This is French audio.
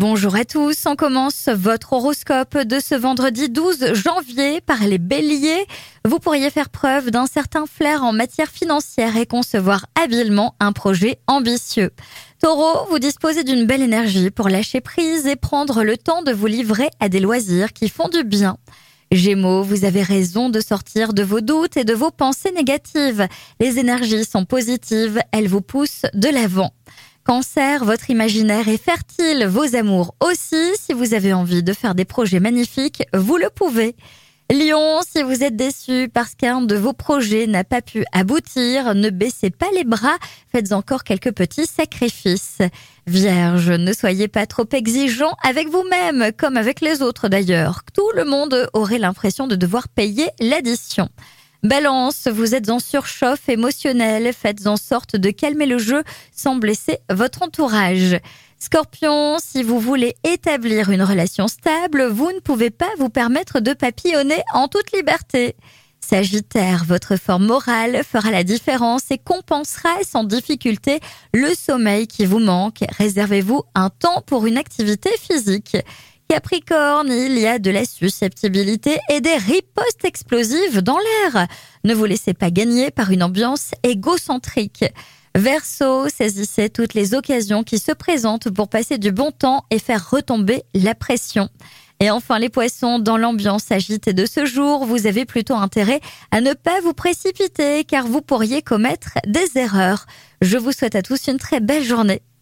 Bonjour à tous, on commence votre horoscope de ce vendredi 12 janvier par les béliers. Vous pourriez faire preuve d'un certain flair en matière financière et concevoir habilement un projet ambitieux. Taureau, vous disposez d'une belle énergie pour lâcher prise et prendre le temps de vous livrer à des loisirs qui font du bien. Gémeaux, vous avez raison de sortir de vos doutes et de vos pensées négatives. Les énergies sont positives, elles vous poussent de l'avant. Cancer, votre imaginaire est fertile, vos amours aussi. Si vous avez envie de faire des projets magnifiques, vous le pouvez. Lion, si vous êtes déçu parce qu'un de vos projets n'a pas pu aboutir, ne baissez pas les bras, faites encore quelques petits sacrifices. Vierge, ne soyez pas trop exigeant avec vous-même, comme avec les autres d'ailleurs. Tout le monde aurait l'impression de devoir payer l'addition. Balance, vous êtes en surchauffe émotionnelle, faites en sorte de calmer le jeu sans blesser votre entourage. Scorpion, si vous voulez établir une relation stable, vous ne pouvez pas vous permettre de papillonner en toute liberté. Sagittaire, votre forme morale fera la différence et compensera sans difficulté le sommeil qui vous manque. Réservez-vous un temps pour une activité physique. Capricorne, il y a de la susceptibilité et des ripostes explosives dans l'air. Ne vous laissez pas gagner par une ambiance égocentrique. Verseau, saisissez toutes les occasions qui se présentent pour passer du bon temps et faire retomber la pression. Et enfin les poissons, dans l'ambiance agitée de ce jour, vous avez plutôt intérêt à ne pas vous précipiter car vous pourriez commettre des erreurs. Je vous souhaite à tous une très belle journée.